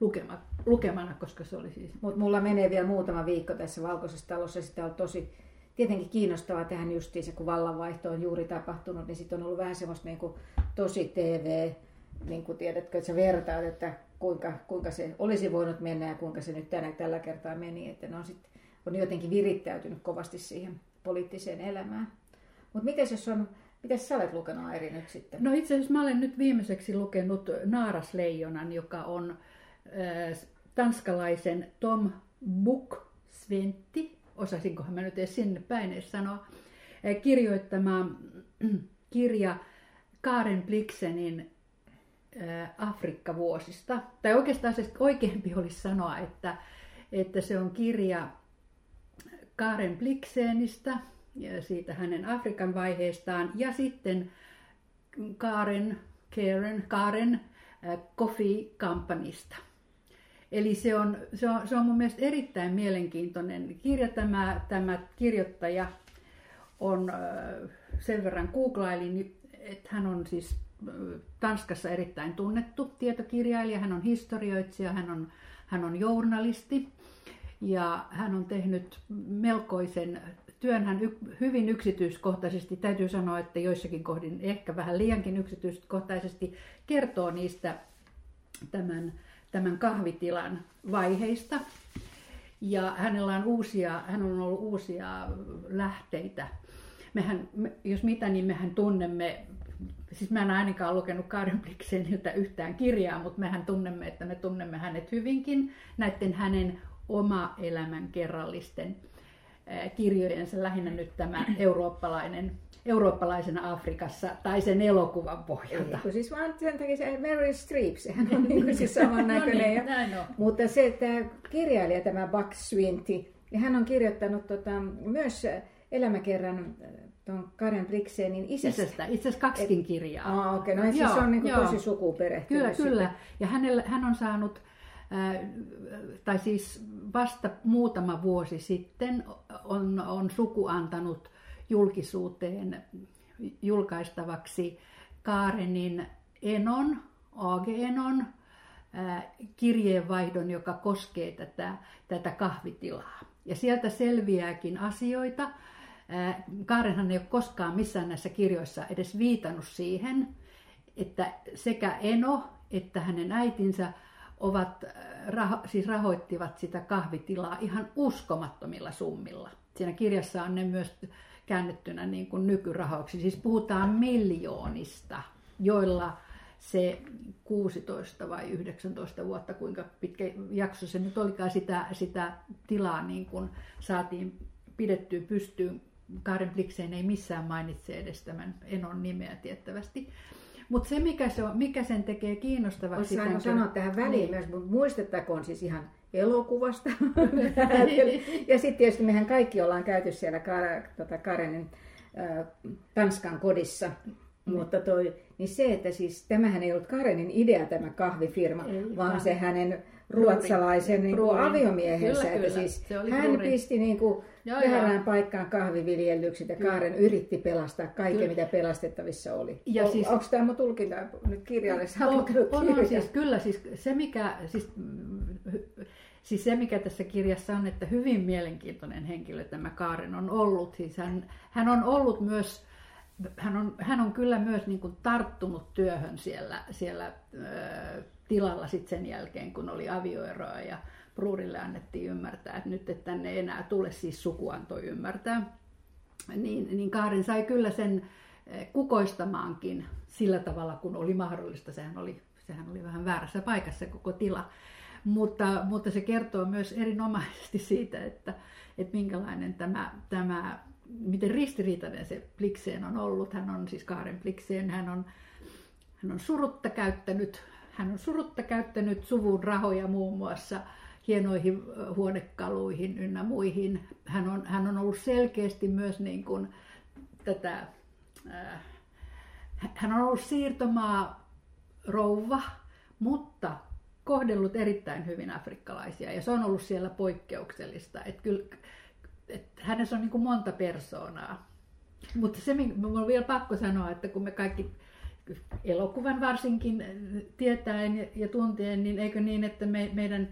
lukema, lukemana, koska se oli siis... Mutta mulla menee vielä muutama viikko tässä Valkoisessa talossa, sitä on tosi tietenkin kiinnostavaa tähän justiin se, kun vallanvaihto on juuri tapahtunut, niin sitten on ollut vähän semmoista niin kuin tosi T V, niin kuin tiedätkö, että sä vertaat, että Kuinka, kuinka se olisi voinut mennä ja kuinka se nyt tänä, tällä kertaa meni. Että ne on, sit, on jotenkin virittäytynyt kovasti siihen poliittiseen elämään. Mutta mitäs jos on, mitäs sä olet lukenut, Airi, nyt sitten? No itse asiassa mä olen nyt viimeiseksi lukenut Naarasleijonan, joka on äh, tanskalaisen Tom Buk-Sventti, osasinkohan mä nyt edes sinne päin edes sanoa, äh, kirjoittama äh, kirja Karen Blixenin Afrikka-vuosista. Tai oikeastaan se oikeampi olisi sanoa, että, että se on kirja Karen Blixenistä ja siitä hänen Afrikan vaiheestaan ja sitten Karen, Karen, Karen Coffee Companysta. Eli se on, se, on, se on mun mielestä erittäin mielenkiintoinen kirja. Tämä, tämä kirjoittaja on, sen verran googlailin, että hän on siis Tanskassa erittäin tunnettu tietokirjailija, hän on historioitsija, hän on, hän on journalisti ja hän on tehnyt melkoisen työn, hän y, hyvin yksityiskohtaisesti, täytyy sanoa, että joissakin kohdin ehkä vähän liiankin yksityiskohtaisesti kertoo niistä tämän, tämän kahvitilan vaiheista ja hänellä on uusia, hän on ollut uusia lähteitä. Mehän, jos mitä, niin mehän tunnemme, siis mä en ainakaan lukenut Karen Blixeniltä yhtään kirjaa, mutta mehän tunnemme, että me tunnemme hänet hyvinkin näiden hänen oma elämän kerrallisten kirjojensa, lähinnä nyt tämä eurooppalainen, eurooppalaisena Afrikassa tai sen elokuvan pohjalta. Eikö siis vaan sen takia se Meryl Streep, sehän on niin kuin siis samannäköinen. No niin, mutta se, että kirjailija tämä Buk-Sventti, hän on kirjoittanut tota, myös elämäkerran tuon Karen Blixenin isästä. isästä. Itse asiassa kaksikin kirjaa. Ah, okei. Okay. No joo, siis se on niin kuin tosi sukuperehtynyt. Kyllä, sitten. Kyllä. Ja hänellä, hän on saanut, äh, tai siis vasta muutama vuosi sitten on, on suku antanut julkisuuteen julkaistavaksi Karenin Enon, A G Enon, kirjeenvaihdon, joka koskee tätä, tätä kahvitilaa. Ja sieltä selviääkin asioita. Karenhan ei ole koskaan missään näissä kirjoissa edes viitannut siihen, että sekä Eno että hänen äitinsä ovat, raho- siis rahoittivat sitä kahvitilaa ihan uskomattomilla summilla. Siinä kirjassa on ne myös käännettynä niin kuin nykyrahoiksi. Siis puhutaan miljoonista, joilla se kuusitoista vai yhdeksäntoista vuotta, kuinka pitkä jakso se nyt olikaan, sitä, sitä tilaa niin kuin saatiin pidettyä pystyyn. Karen Blixen ei missään mainitse edes tämän Enon nimeä tiettävästi. Mutta se, mikä, se on, mikä sen tekee kiinnostavaksi... Olisi saanut sanoa tähän väliin myös, mutta muistettakoon siis ihan elokuvasta. Ja sitten tietysti mehän kaikki ollaan käyty siellä Karenin äh, Tanskan kodissa. Mm. Mutta toi, niin se, että siis tämähän ei ollut Karenin idea tämä kahvifirma, ei, vaan se hänen ruotsalaisen niin kuin aviomiehensä. Kyllä, että kyllä. Siis hän ruurin. Pisti niin kuin väärään paikkaan kahviviljelyksi ja Karen yritti pelastaa kaiken, kyllä. Mitä pelastettavissa oli. Ja o, siis, onko tämä tulkinta nyt kirjalle? Siis, kyllä, siis se, mikä, siis, siis se mikä tässä kirjassa on, että hyvin mielenkiintoinen henkilö tämä Karen on ollut. Siis hän, hän on ollut myös... Hän on, hän on kyllä myös niin kuin tarttunut työhön siellä, siellä ö, tilalla sit sen jälkeen, kun oli avioeroa ja Bruurille annettiin ymmärtää, että nyt et tänne ei enää tule, siis suku antoi ymmärtää. Niin, niin Karen sai kyllä sen kukoistamaankin sillä tavalla, kun oli mahdollista. Sehän oli, sehän oli vähän väärässä paikassa koko tila. Mutta, mutta se kertoo myös erinomaisesti siitä, että, että minkälainen tämä... tämä miten ristiriitainen se Blixen on ollut. Hän on siis Karen Blixen, hän on, hän on surutta käyttänyt, hän on surutta käyttänyt suvun rahoja muun muassa hienoihin huonekaluihin ynnä muihin. Hän on, hän on ollut selkeästi myös niin kuin tätä, äh, hän on ollut siirtomaa rouva, mutta kohdellut erittäin hyvin afrikkalaisia ja se on ollut siellä poikkeuksellista. Että kyllä, että hänessä on niin kuin monta persoonaa, mutta se minulla on vielä pakko sanoa, että kun me kaikki elokuvan varsinkin tietäen ja tuntien, niin eikö niin, että me, meidän,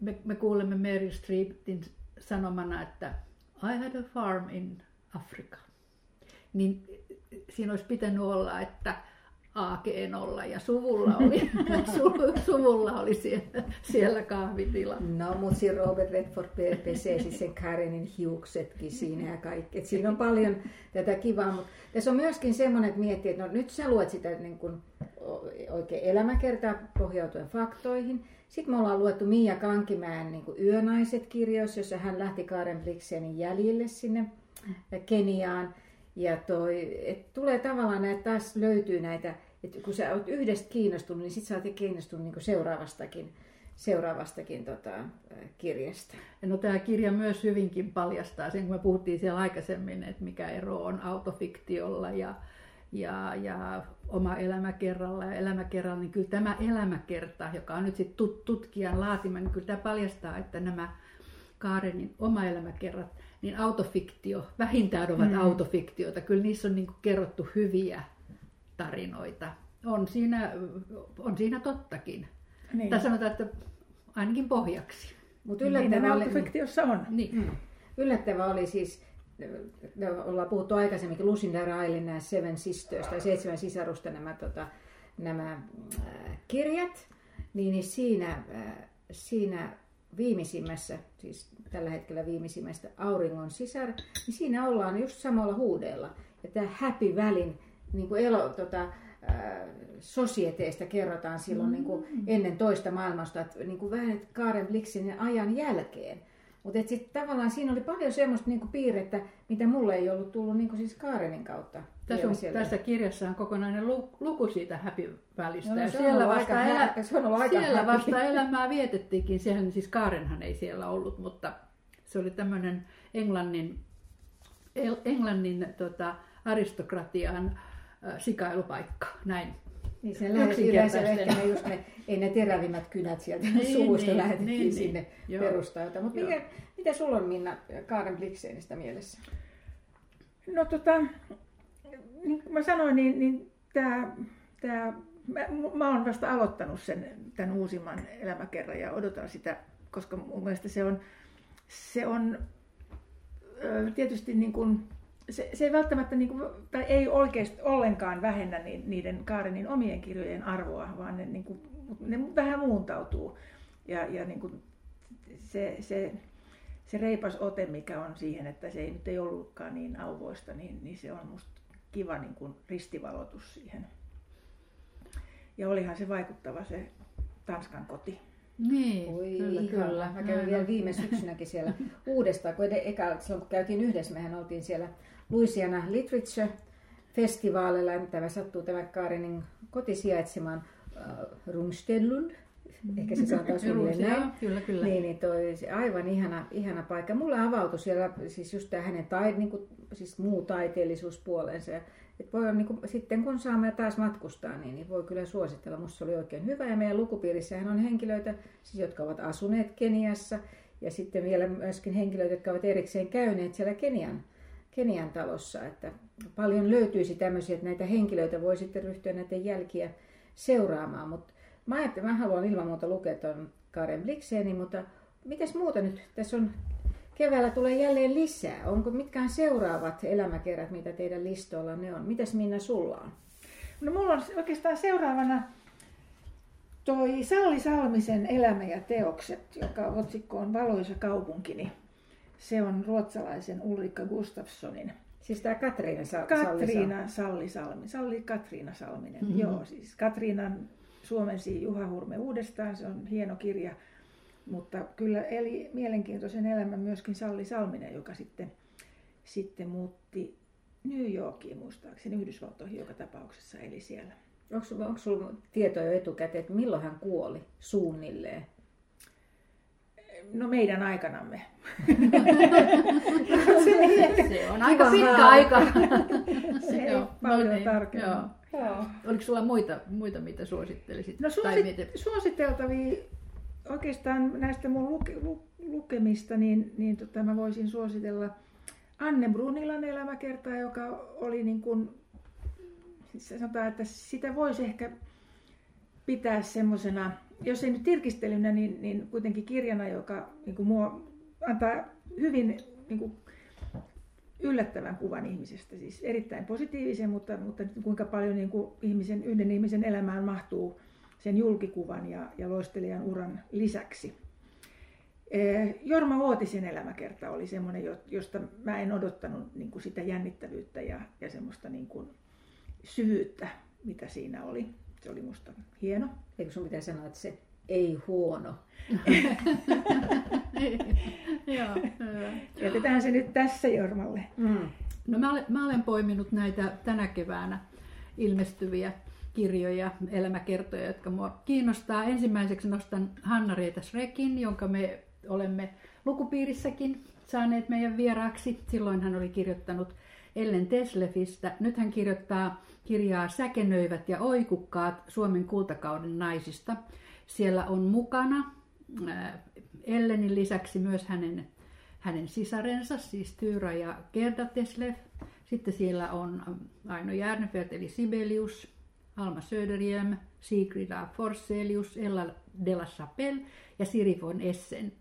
me, me kuulemme Meryl Streepin sanomana, että I had a farm in Africa, niin siinä olisi pitänyt olla, että A G nolla ja suvulla oli, su, suvulla oli siellä, siellä kahvitila. No, mutta siinä Robert Redford pesee siis sen Karenin hiuksetkin siinä ja kaikki. Et siinä on paljon tätä kivaa, mutta tässä on myöskin semmoinen, että miettii, että no, nyt sä luet sitä niin kun oikein elämäkertaa pohjautuen faktoihin. Sitten me ollaan luettu Mia Kankimäen niin kun Yönaiset-kirjoissa, jossa hän lähti Karen Blixenin jäljille sinne Keniaan. Ja toi, et tulee tavallaan, että taas löytyy näitä, että kun sä oot yhdestä kiinnostunut, niin sit sä oot kiinnostunut niin seuraavastakin, seuraavastakin tota, kirjasta. No, tämä kirja myös hyvinkin paljastaa sen, kun me puhuttiin siellä aikaisemmin, että mikä ero on autofiktiolla ja, ja, ja oma elämäkerralla ja elämäkerralla, niin kyllä tämä elämäkerta, joka on nyt sit tutkijan laatima, niin kyllä tämä paljastaa, että nämä Karenin oma elämäkerrat, niin autofiktio, vähintään ovat mm. autofiktiota. Kyllä niissä on niin kuin kerrottu hyviä tarinoita. On siinä, on siinä tottakin. Niin. Tai sanotaan, että ainakin pohjaksi. Mutta yllättävää oli... autofiktiossa on. Niin. Mm. Yllättävää oli siis, ollaan puhuttu aikaisemminkin Lucinda Railin nämä Seven Sisters, tai Seitsemän sisarusta nämä, tota, nämä äh, kirjat, niin siinä, äh, siinä viimeisimmässä, siis tällä hetkellä viimeisimmästä Auringon sisar, niin siinä ollaan just samalla huudeella. Ja tämä Happy Valleyn niin kuin elo, tota, äh, sosieteestä kerrotaan silloin mm-hmm. niin kuin ennen toista maailmansotaa, niin kuin vähän Karen Blixenin ajan jälkeen. Mutta sitten tavallaan siinä oli paljon semmoista niin kuin piirrettä, mitä mulle ei ollut tullut niin kuin siis Karenin kautta. Tässä, on, tässä kirjassa on kokonainen luku siitä Happy Valleystä. No, no, siellä vasta, elä... siellä vasta elämää vietettiinkin. Sehän, siis Karenhan ei siellä ollut, mutta se oli tämmöinen Englannin, Englannin tota, aristokratian äh, sikailupaikka. Näin. Niin se lähti yleensä ehkä ne, just ne, ei ne terävimmät kynät sieltä niin, suvusta niin, lähetettiin niin, sinne niin, perustajalta. Mutta mitä sulla on, Minna, Karen Blixenistä mielessä? No tota, niin kuin mä sanoin, niin, niin tämä Mä, mä oon vasta aloittanut sen, tämän uusimman elämäkerran ja odotan sitä, koska mun mielestä se on, se on tietysti niin kuin, se, se ei välttämättä niin kuin, tai ei oikeasti ollenkaan vähennä niiden Karenin omien kirjojen arvoa, vaan ne, niin kuin, ne vähän muuntautuu ja, ja niin kuin se, se, se reipas ote, mikä on siihen, että se ei nyt ei ollutkaan niin auvoista, niin, niin se on musta kiva niin kuin ristivaloitus siihen. Ja olihan se vaikuttava se Tanskan koti. Niin, Oi, kyllä, kyllä. Mä kävin vielä viime syksynäkin siellä uudestaan, kun eka, silloin kun käytiin yhdessä, mehän oltiin siellä Louisiana Literature-festivaalilla, ja tämä sattuu tämä Karenin koti sijaitsemaan äh, Rungstedlund, ehkä se sanotaan suunnilleen näin. Kyllä, kyllä. Niin, niin toi aivan ihana, ihana paikka. Mulle avautui siellä siis just tämä hänen taide, niin kuin, siis muu taiteellisuuspuolensa. Et voi olla, niin kun, sitten kun saamme taas matkustaa, niin, niin voi kyllä suositella. Musta se oli oikein hyvä. Ja meidän lukupiirissähän on henkilöitä, siis, jotka ovat asuneet Keniassa. Ja sitten vielä myöskin henkilöitä, jotka ovat erikseen käyneet siellä Kenian, Kenian talossa. Että paljon löytyisi tämmöisiä, että näitä henkilöitä voi sitten ryhtyä näiden jälkiä seuraamaan. Mut mä ajattelin, mä haluan ilman muuta lukea tuon Karen Blixenin, mutta mitäs muuta nyt? Tässä on keväällä tulee jälleen lisää. Onko mitkään seuraavat elämäkerrat, mitä teidän listoilla ne on? Mitäs Minna sulla on? No mulla on oikeastaan seuraavana toi Salli Salmisen Elämä ja teokset, joka otsikko on Valoisa kaupunkini. Se on ruotsalaisen Ulrika Gustafssonin. Siis tämä Katriina Sa- Katriina Salli Salmi. Salli Katriina Salminen. Mm-hmm. Joo, siis Katriinan suomensi Juha Hurme uudestaan. Se on hieno kirja. Mutta kyllä eli mielenkiintoisen elämän myöskin Salli Salminen, joka sitten, sitten muutti New Yorkiin muistaakseni Yhdysvaltoihin joka tapauksessa, eli siellä. Onko sinulla tietoa jo etukäteen, että milloin hän kuoli suunnilleen? No meidän aikanamme. Se on aika pitkä aika. Se ei paljon tarkemmin. Oliko sulla muita, muita mitä suosittelisit? No suosit- suositeltavia... Oikeastaan näistä mun luke, lu, lukemista, niin, niin tota, mä voisin suositella Anne Brunilan elämäkertaa, joka oli niin kuin, sanotaan, että sitä voisi ehkä pitää semmoisena, jos ei nyt tirkistelynä, niin, niin kuitenkin kirjana, joka niin kuin mua antaa hyvin niin kuin yllättävän kuvan ihmisestä, siis erittäin positiivisen, mutta, mutta kuinka paljon niin kuin ihmisen, yhden ihmisen elämään mahtuu sen julkikuvan ja, ja loistelijan uran lisäksi. Jorma Uotisen elämäkerta oli semmoinen, josta mä en odottanut niin kuin sitä jännittävyyttä ja, ja semmoista niin kuin syvyyttä, mitä siinä oli. Se oli musta hieno. Eikö sun pitää sanoa, että se ei huono? Jätetään se nyt tässä Jormalle. Mm. No mä olen, mä olen poiminut näitä tänä keväänä ilmestyviä kirjoja, elämäkertoja, jotka minua kiinnostaa. Ensimmäiseksi nostan Hanna-Reeta Schreckin, jonka me olemme lukupiirissäkin saaneet meidän vieraaksi. Silloin hän oli kirjoittanut Ellen Teslefistä. Nyt hän kirjoittaa kirjaa Säkenöivät ja oikukkaat Suomen kultakauden naisista. Siellä on mukana Ellenin lisäksi myös hänen, hänen sisarensa, siis Tyyra ja Gerda Teslef. Sitten siellä on Aino Järnefelt eli Sibelius, Alma Söderhjelm, Sigrid A. Forselius, Ella de la Chapelle ja Siri von Essen.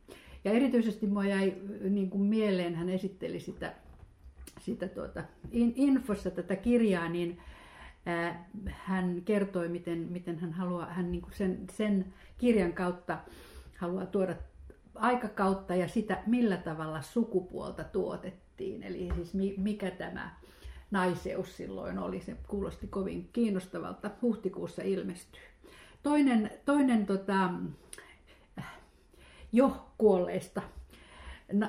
Ja erityisesti minua jäi niin kuin mieleen, hän esitteli sitä, sitä tuota, in, infossa tätä kirjaa, niin äh, hän kertoi, miten, miten hän haluaa, hän niin kuin sen, sen kirjan kautta haluaa tuoda aikakautta ja sitä, millä tavalla sukupuolta tuotettiin, eli siis mi, mikä tämä naiseus silloin oli, se kuulosti kovin kiinnostavalta. Huhtikuussa ilmestyy. Toinen, toinen tota, jo kuolleista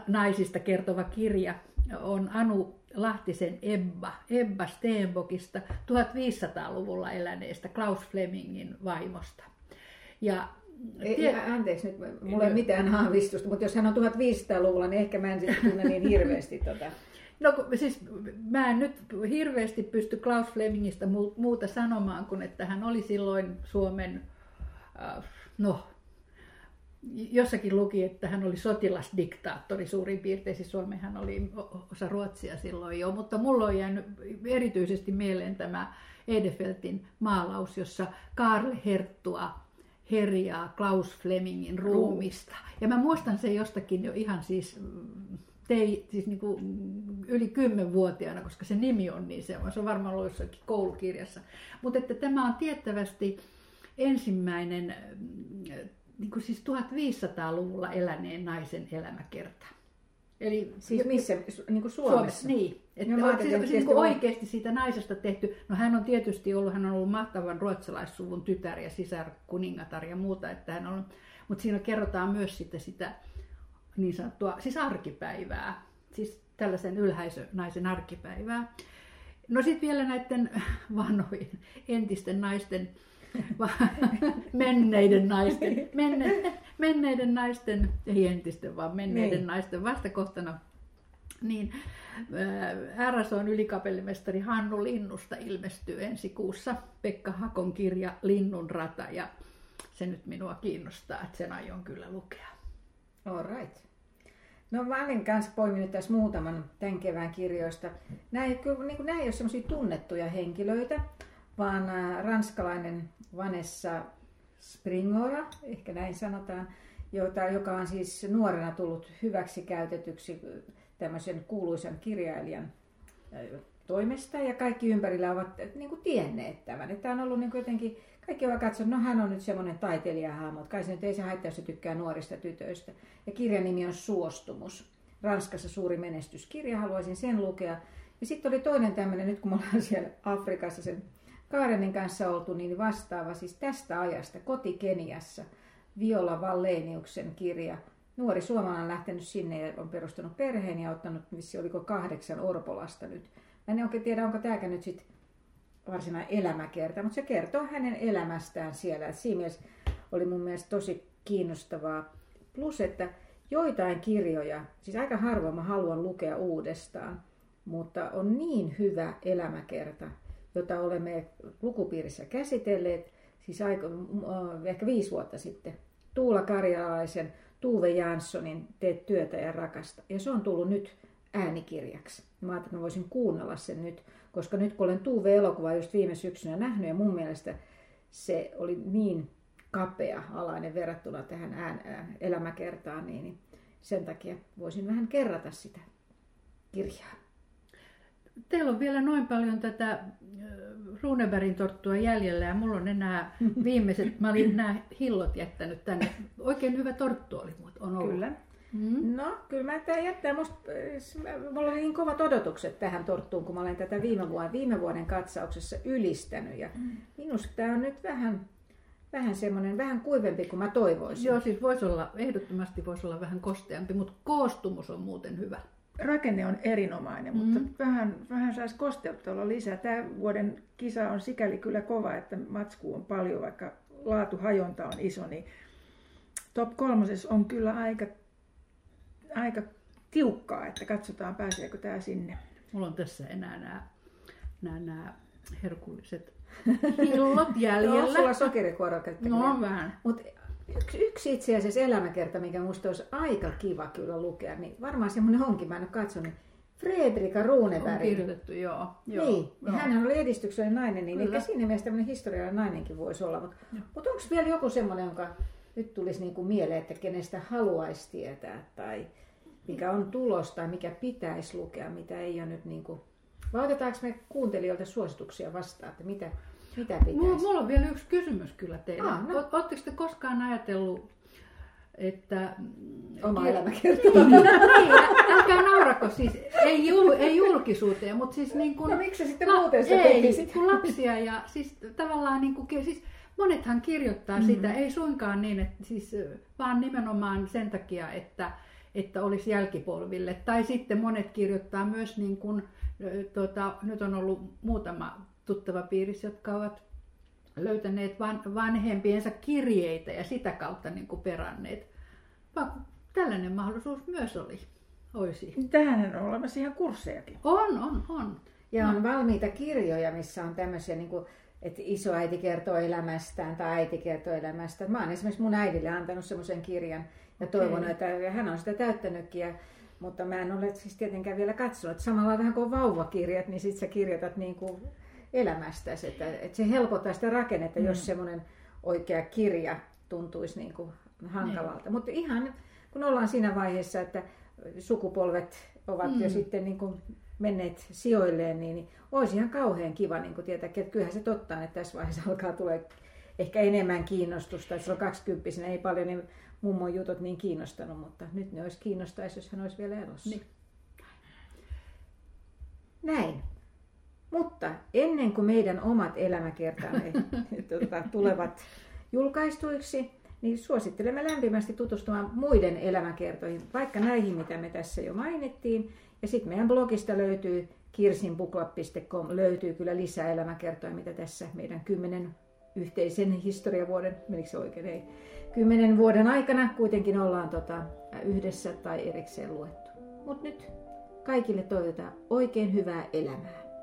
naisista kertova kirja on Anu Lahtisen Ebba, Ebba Steenbokista, tuhatviisisataaluvulla eläneestä Klaus Flemingin vaimosta. Ja Ei, anteeksi nyt, mulla ei ole mitään haavistusta, mutta jos hän on tuhatviisisataaluvulla, niin ehkä mä en sitten tunne niin hirveästi tota. No siis mä en nyt hirveästi pysty Klaus Flemingistä muuta sanomaan kuin, että hän oli silloin Suomen, no jossakin luki, että hän oli sotilasdiktaattori suurin piirtein. Siis Suomihan oli osa Ruotsia silloin jo, mutta mulla on jäänyt erityisesti mieleen tämä Edefeltin maalaus, jossa Karl Herttua herjaa Klaus Flemingin ruumista. Ja mä muistan sen jostakin jo ihan siis, tei, siis niin kuin yli kymmenvuotiaana, koska se nimi on niin semmoinen. Se on varmaan ollut jossakin koulukirjassa. Mutta että tämä on tiettävästi ensimmäinen niin kuin siis tuhatviisisataaluvulla eläneen naisen elämäkerta. Eli siis missä? Niin kuin Suomessa? Suomessa, niin. Että no, siis, siis niin kuin oikeasti siitä naisesta tehty, no hän on tietysti ollut, hän on ollut mahtavan ruotsalaissuvun tytär ja sisar, kuningatar ja muuta, että hän on, mutta siinä kerrotaan myös sitä, sitä niin sanottua, siis arkipäivää, siis tällaisen ylhäisönaisen arkipäivää. No sitten vielä näiden vanhojen entisten naisten, menneiden naisten, menne, menneiden naisten, ei entisten vaan menneiden niin. naisten vastakohtana, niin RSOn ylikapellimestari Hannu Linnusta ilmestyy ensi kuussa Pekka Hakon kirja Linnun rata, ja se nyt minua kiinnostaa, että sen aion kyllä lukea. All right. No mä olen kanssa poiminut tässä muutaman tämän kevään kirjoista. Nämä ei ole sellaisia tunnettuja henkilöitä, vaan ranskalainen Vanessa Springora, ehkä näin sanotaan, jota, joka on siis nuorena tullut hyväksi käytetyksi tämmöisen kuuluisan kirjailijan toimesta, ja kaikki ympärillä ovat niin kuin tienneet tämän. Tämä on ollut niin kuin jotenkin, kaikki ovat katsoneet, no hän on nyt semmoinen taiteilijahahmo, mutta kai se nyt ei se haittaa, jos se tykkää nuorista tytöistä. Ja kirjan nimi on Suostumus. Ranskassa suuri menestyskirja, haluaisin sen lukea. Ja sitten oli toinen tämmöinen, nyt kun me ollaan siellä Afrikassa sen Karenin kanssa oltu, niin vastaava siis tästä ajasta, Kotikeniassa, Viola Walleniuksen kirja. Nuori suomalainen on lähtenyt sinne ja on perustanut perheen ja ottanut, missä oliko kahdeksan orpolasta nyt. Mä en oikein tiedä, onko tämäkään nyt sitten varsinainen elämäkerta, mutta se kertoo hänen elämästään siellä. Et siinä mielessä oli mun mielestä tosi kiinnostavaa. Plus, että joitain kirjoja, siis aika harvoin mä haluan lukea uudestaan, mutta on niin hyvä elämäkerta, jota olemme lukupiirissä käsitelleet, siis aika, ehkä viisi vuotta sitten, Tuula Karjalaisen, Tuve Janssonin Tee työtä ja rakasta. Ja se on tullut nyt äänikirjaksi. Mä ajattelin, että mä voisin kuunnella sen nyt, koska nyt kun olen Tuve-elokuvaa just viime syksynä nähnyt, ja mun mielestä se oli niin kapea-alainen verrattuna tähän ään, ään, elämäkertaan, niin, niin sen takia voisin vähän kerrata sitä kirjaa. Teillä on vielä noin paljon tätä Runebergin torttua jäljellä, ja mulla on enää viimeiset, mä olin nämä hillot jättänyt tänne. Oikein hyvä torttu oli, mutta on ollut. Kyllä. Mm-hmm. No, kyllä mä tämän jättää. Musta, mulla oli niin kovat odotukset tähän torttuun, kun mä olen tätä viime vuoden, viime vuoden katsauksessa ylistänyt. Ja minusta tämä on nyt vähän, vähän semmoinen, vähän kuivempi kuin mä toivoisin. Joo, siis voisi olla, ehdottomasti voisi olla vähän kosteampi, mutta koostumus on muuten hyvä. Rakenne on erinomainen, mutta mm. vähän, vähän saisi kosteutta olla lisää. Tämä vuoden kisa on sikäli kyllä kova, että matskua on paljon, vaikka laatuhajonta on iso. Niin top kolmosessa on kyllä aika, aika tiukkaa, että katsotaan pääseekö tämä sinne. Mulla on tässä enää nämä, nämä, nämä herkulliset hillot jäljellä. No, sulla sokerikuorokättä. No vähän. Mut Yksi, yksi itse asiassa elämäkerta, mikä musta olisi aika kiva kyllä lukea, niin varmaan semmoinen onkin, mä en ole katsonut, Fredrika Runeberg. On kirjoitettu, joo. joo niin, joo. Hänhän oli edistyksellinen nainen, niin ehkä siinä mielessä tämmöinen historiallinen nainenkin voisi olla. Mutta mut onko vielä joku semmoinen, jonka nyt tulisi niinku mieleen, että kenestä haluaisi tietää, tai mikä on tulos, tai mikä pitäisi lukea, mitä ei ole nyt niinku... Vai otetaanko me kuuntelijoilta suosituksia vastaan, että mitä... Mitä pitäisi? Mulla on vielä yksi kysymys kyllä teille. Ah, no. Oletteko te koskaan ajatellut, että... Oma elämäkerta. Älkää naurako, siis ei, jul, ei julkisuuteen, mutta siis niin kuin... No miksi sitten la- muuten se tekisit? Kun lapsia ja siis tavallaan niin kuin... Siis monethan kirjoittaa mm-hmm. sitä, ei suinkaan niin, että siis vaan nimenomaan sen takia, että, että olisi jälkipolville. Tai sitten monet kirjoittaa myös niin kuin... Tuota, nyt on ollut muutama... tuttavapiirissä, jotka ovat löytäneet vanhempiensa kirjeitä ja sitä kautta niin kuin peranneet. Tällainen mahdollisuus myös oli. Olisi. Tähän on olemassa ihan kurssejakin. On, on, on. Ja on valmiita kirjoja, missä on tämmöisiä, niin kuin, että isoäiti kertoo elämästään tai äiti kertoo elämästään. Mä oon esimerkiksi mun äidille antanut semmoisen kirjan ja toivonut, okay. että hän on sitä täyttänytkin. Ja, mutta mä en ole siis tietenkään vielä katsonut. Samalla vähän kuin vauvakirjat, niin sit sä kirjoitat niin kuin elämästäsi. Että, että se helpottaa sitä rakennetta, mm. jos semmoinen oikea kirja tuntuisi niin kuin hankalalta. Mm. Mutta ihan kun ollaan siinä vaiheessa, että sukupolvet ovat mm. jo sitten niin kuin menneet sijoilleen, niin olisi ihan kauhean kiva niin kuin tietää, että kyllähän se totta on, että tässä vaiheessa alkaa tulla ehkä enemmän kiinnostusta. Että se on kaksikymppisenä, ei paljon ne mummon jutut niin kiinnostanut, mutta nyt ne olisi kiinnostaisi, jos hän olisi vielä elossa. Niin. Näin. Mutta ennen kuin meidän omat elämäkertamme tuota, tulevat julkaistuiksi, niin suosittelemme lämpimästi tutustumaan muiden elämäkertoihin, vaikka näihin, mitä me tässä jo mainittiin. Ja sitten meidän blogista löytyy, kirsin book club piste com löytyy kyllä lisää elämäkertoja, mitä tässä meidän kymmenen yhteisen historiavuoden, menikö se oikein, ei, kymmenen vuoden aikana kuitenkin ollaan tota, yhdessä tai erikseen luettu. Mutta nyt kaikille toivotaan oikein hyvää elämää.